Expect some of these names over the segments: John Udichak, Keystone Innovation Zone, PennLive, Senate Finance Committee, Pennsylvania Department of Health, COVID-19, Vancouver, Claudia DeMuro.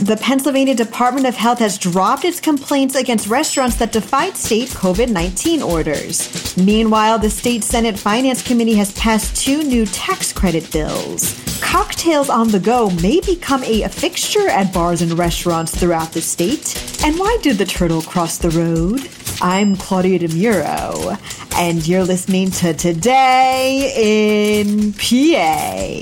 The Pennsylvania Department of Health has dropped its complaints against restaurants that defied state COVID-19 orders. Meanwhile, the state Senate Finance Committee has passed two new tax credit bills. Cocktails on the go may become a fixture at bars and restaurants throughout the state. And why did the turtle cross the road? I'm Claudia DeMuro, and you're listening to Today in PA.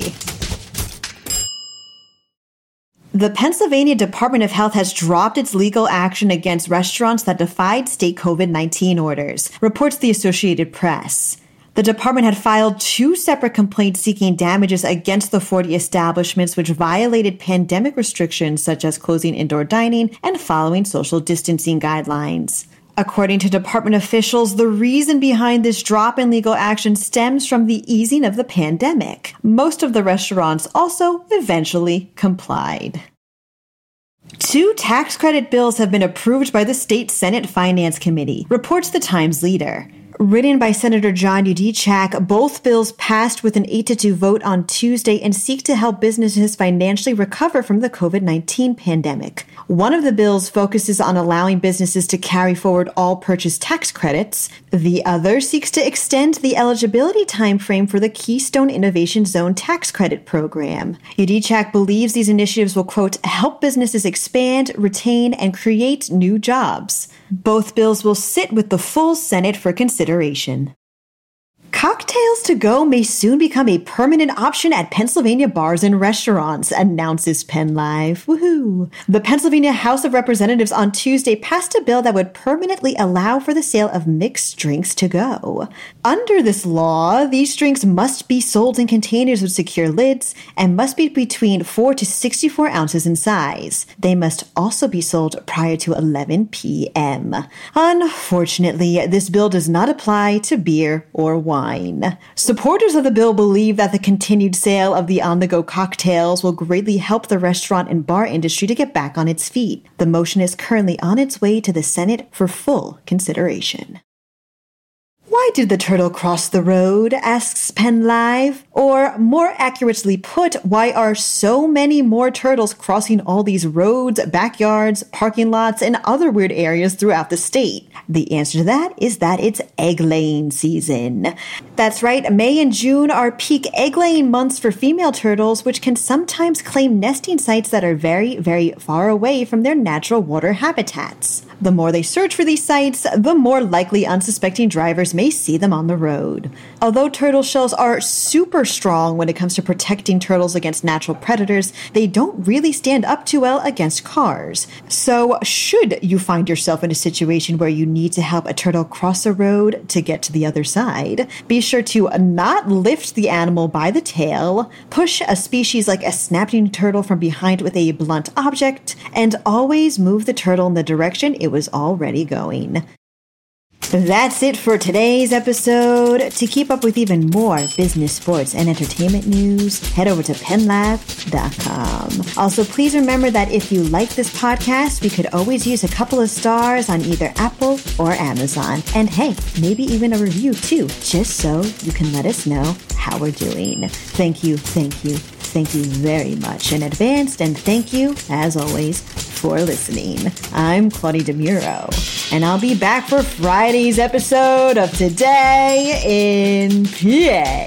The Pennsylvania Department of Health has dropped its legal action against restaurants that defied state COVID-19 orders, reports the Associated Press. The department had filed two separate complaints seeking damages against the 40 establishments which violated pandemic restrictions such as closing indoor dining and following social distancing guidelines. According to department officials, the reason behind this drop in legal action stems from the easing of the pandemic. Most of the restaurants also eventually complied. Two tax credit bills have been approved by the state Senate Finance Committee, reports the Times Leader. Written by Senator John Udichak, both bills passed with an 8-2 vote on Tuesday and seek to help businesses financially recover from the COVID-19 pandemic. One of the bills focuses on allowing businesses to carry forward all purchase tax credits. The other seeks to extend the eligibility timeframe for the Keystone Innovation Zone tax credit program. Udichak believes these initiatives will, quote, help businesses expand, retain, and create new jobs. Both bills will sit with the full Senate for consideration. Cocktails to go may soon become a permanent option at Pennsylvania bars and restaurants, announces PennLive. Woohoo! The Pennsylvania House of Representatives on Tuesday passed a bill that would permanently allow for the sale of mixed drinks to go. Under this law, these drinks must be sold in containers with secure lids and must be between 4 to 64 ounces in size. They must also be sold prior to 11 p.m. Unfortunately, this bill does not apply to beer or wine. Supporters of the bill believe that the continued sale of the on-the-go cocktails will greatly help the restaurant and bar industry to get back on its feet. The motion is currently on its way to the Senate for full consideration. Why did the turtle cross the road, asks PennLive? Or, more accurately put, why are so many more turtles crossing all these roads, backyards, parking lots, and other weird areas throughout the state? The answer to that is that it's egg laying season. That's right, May and June are peak egg laying months for female turtles, which can sometimes claim nesting sites that are very, very far away from their natural water habitats. The more they search for these sites, the more likely unsuspecting drivers may see them on the road. Although turtle shells are super strong when it comes to protecting turtles against natural predators, they don't really stand up too well against cars. So, should you find yourself in a situation where you need to help a turtle cross a road to get to the other side, be sure to not lift the animal by the tail, push a species like a snapping turtle from behind with a blunt object, and always move the turtle in the direction it was already going. That's it for today's episode. To keep up with even more business, sports, and entertainment news, head over to PennLive.com. Also, please remember that if you like this podcast, we could always use a couple of stars on either Apple or Amazon. And hey, maybe even a review too, just so you can let us know how we're doing. Thank you very much in advance, and thank you, as always, for listening. I'm Claudia DeMuro, and I'll be back for Friday's episode of Today in PA.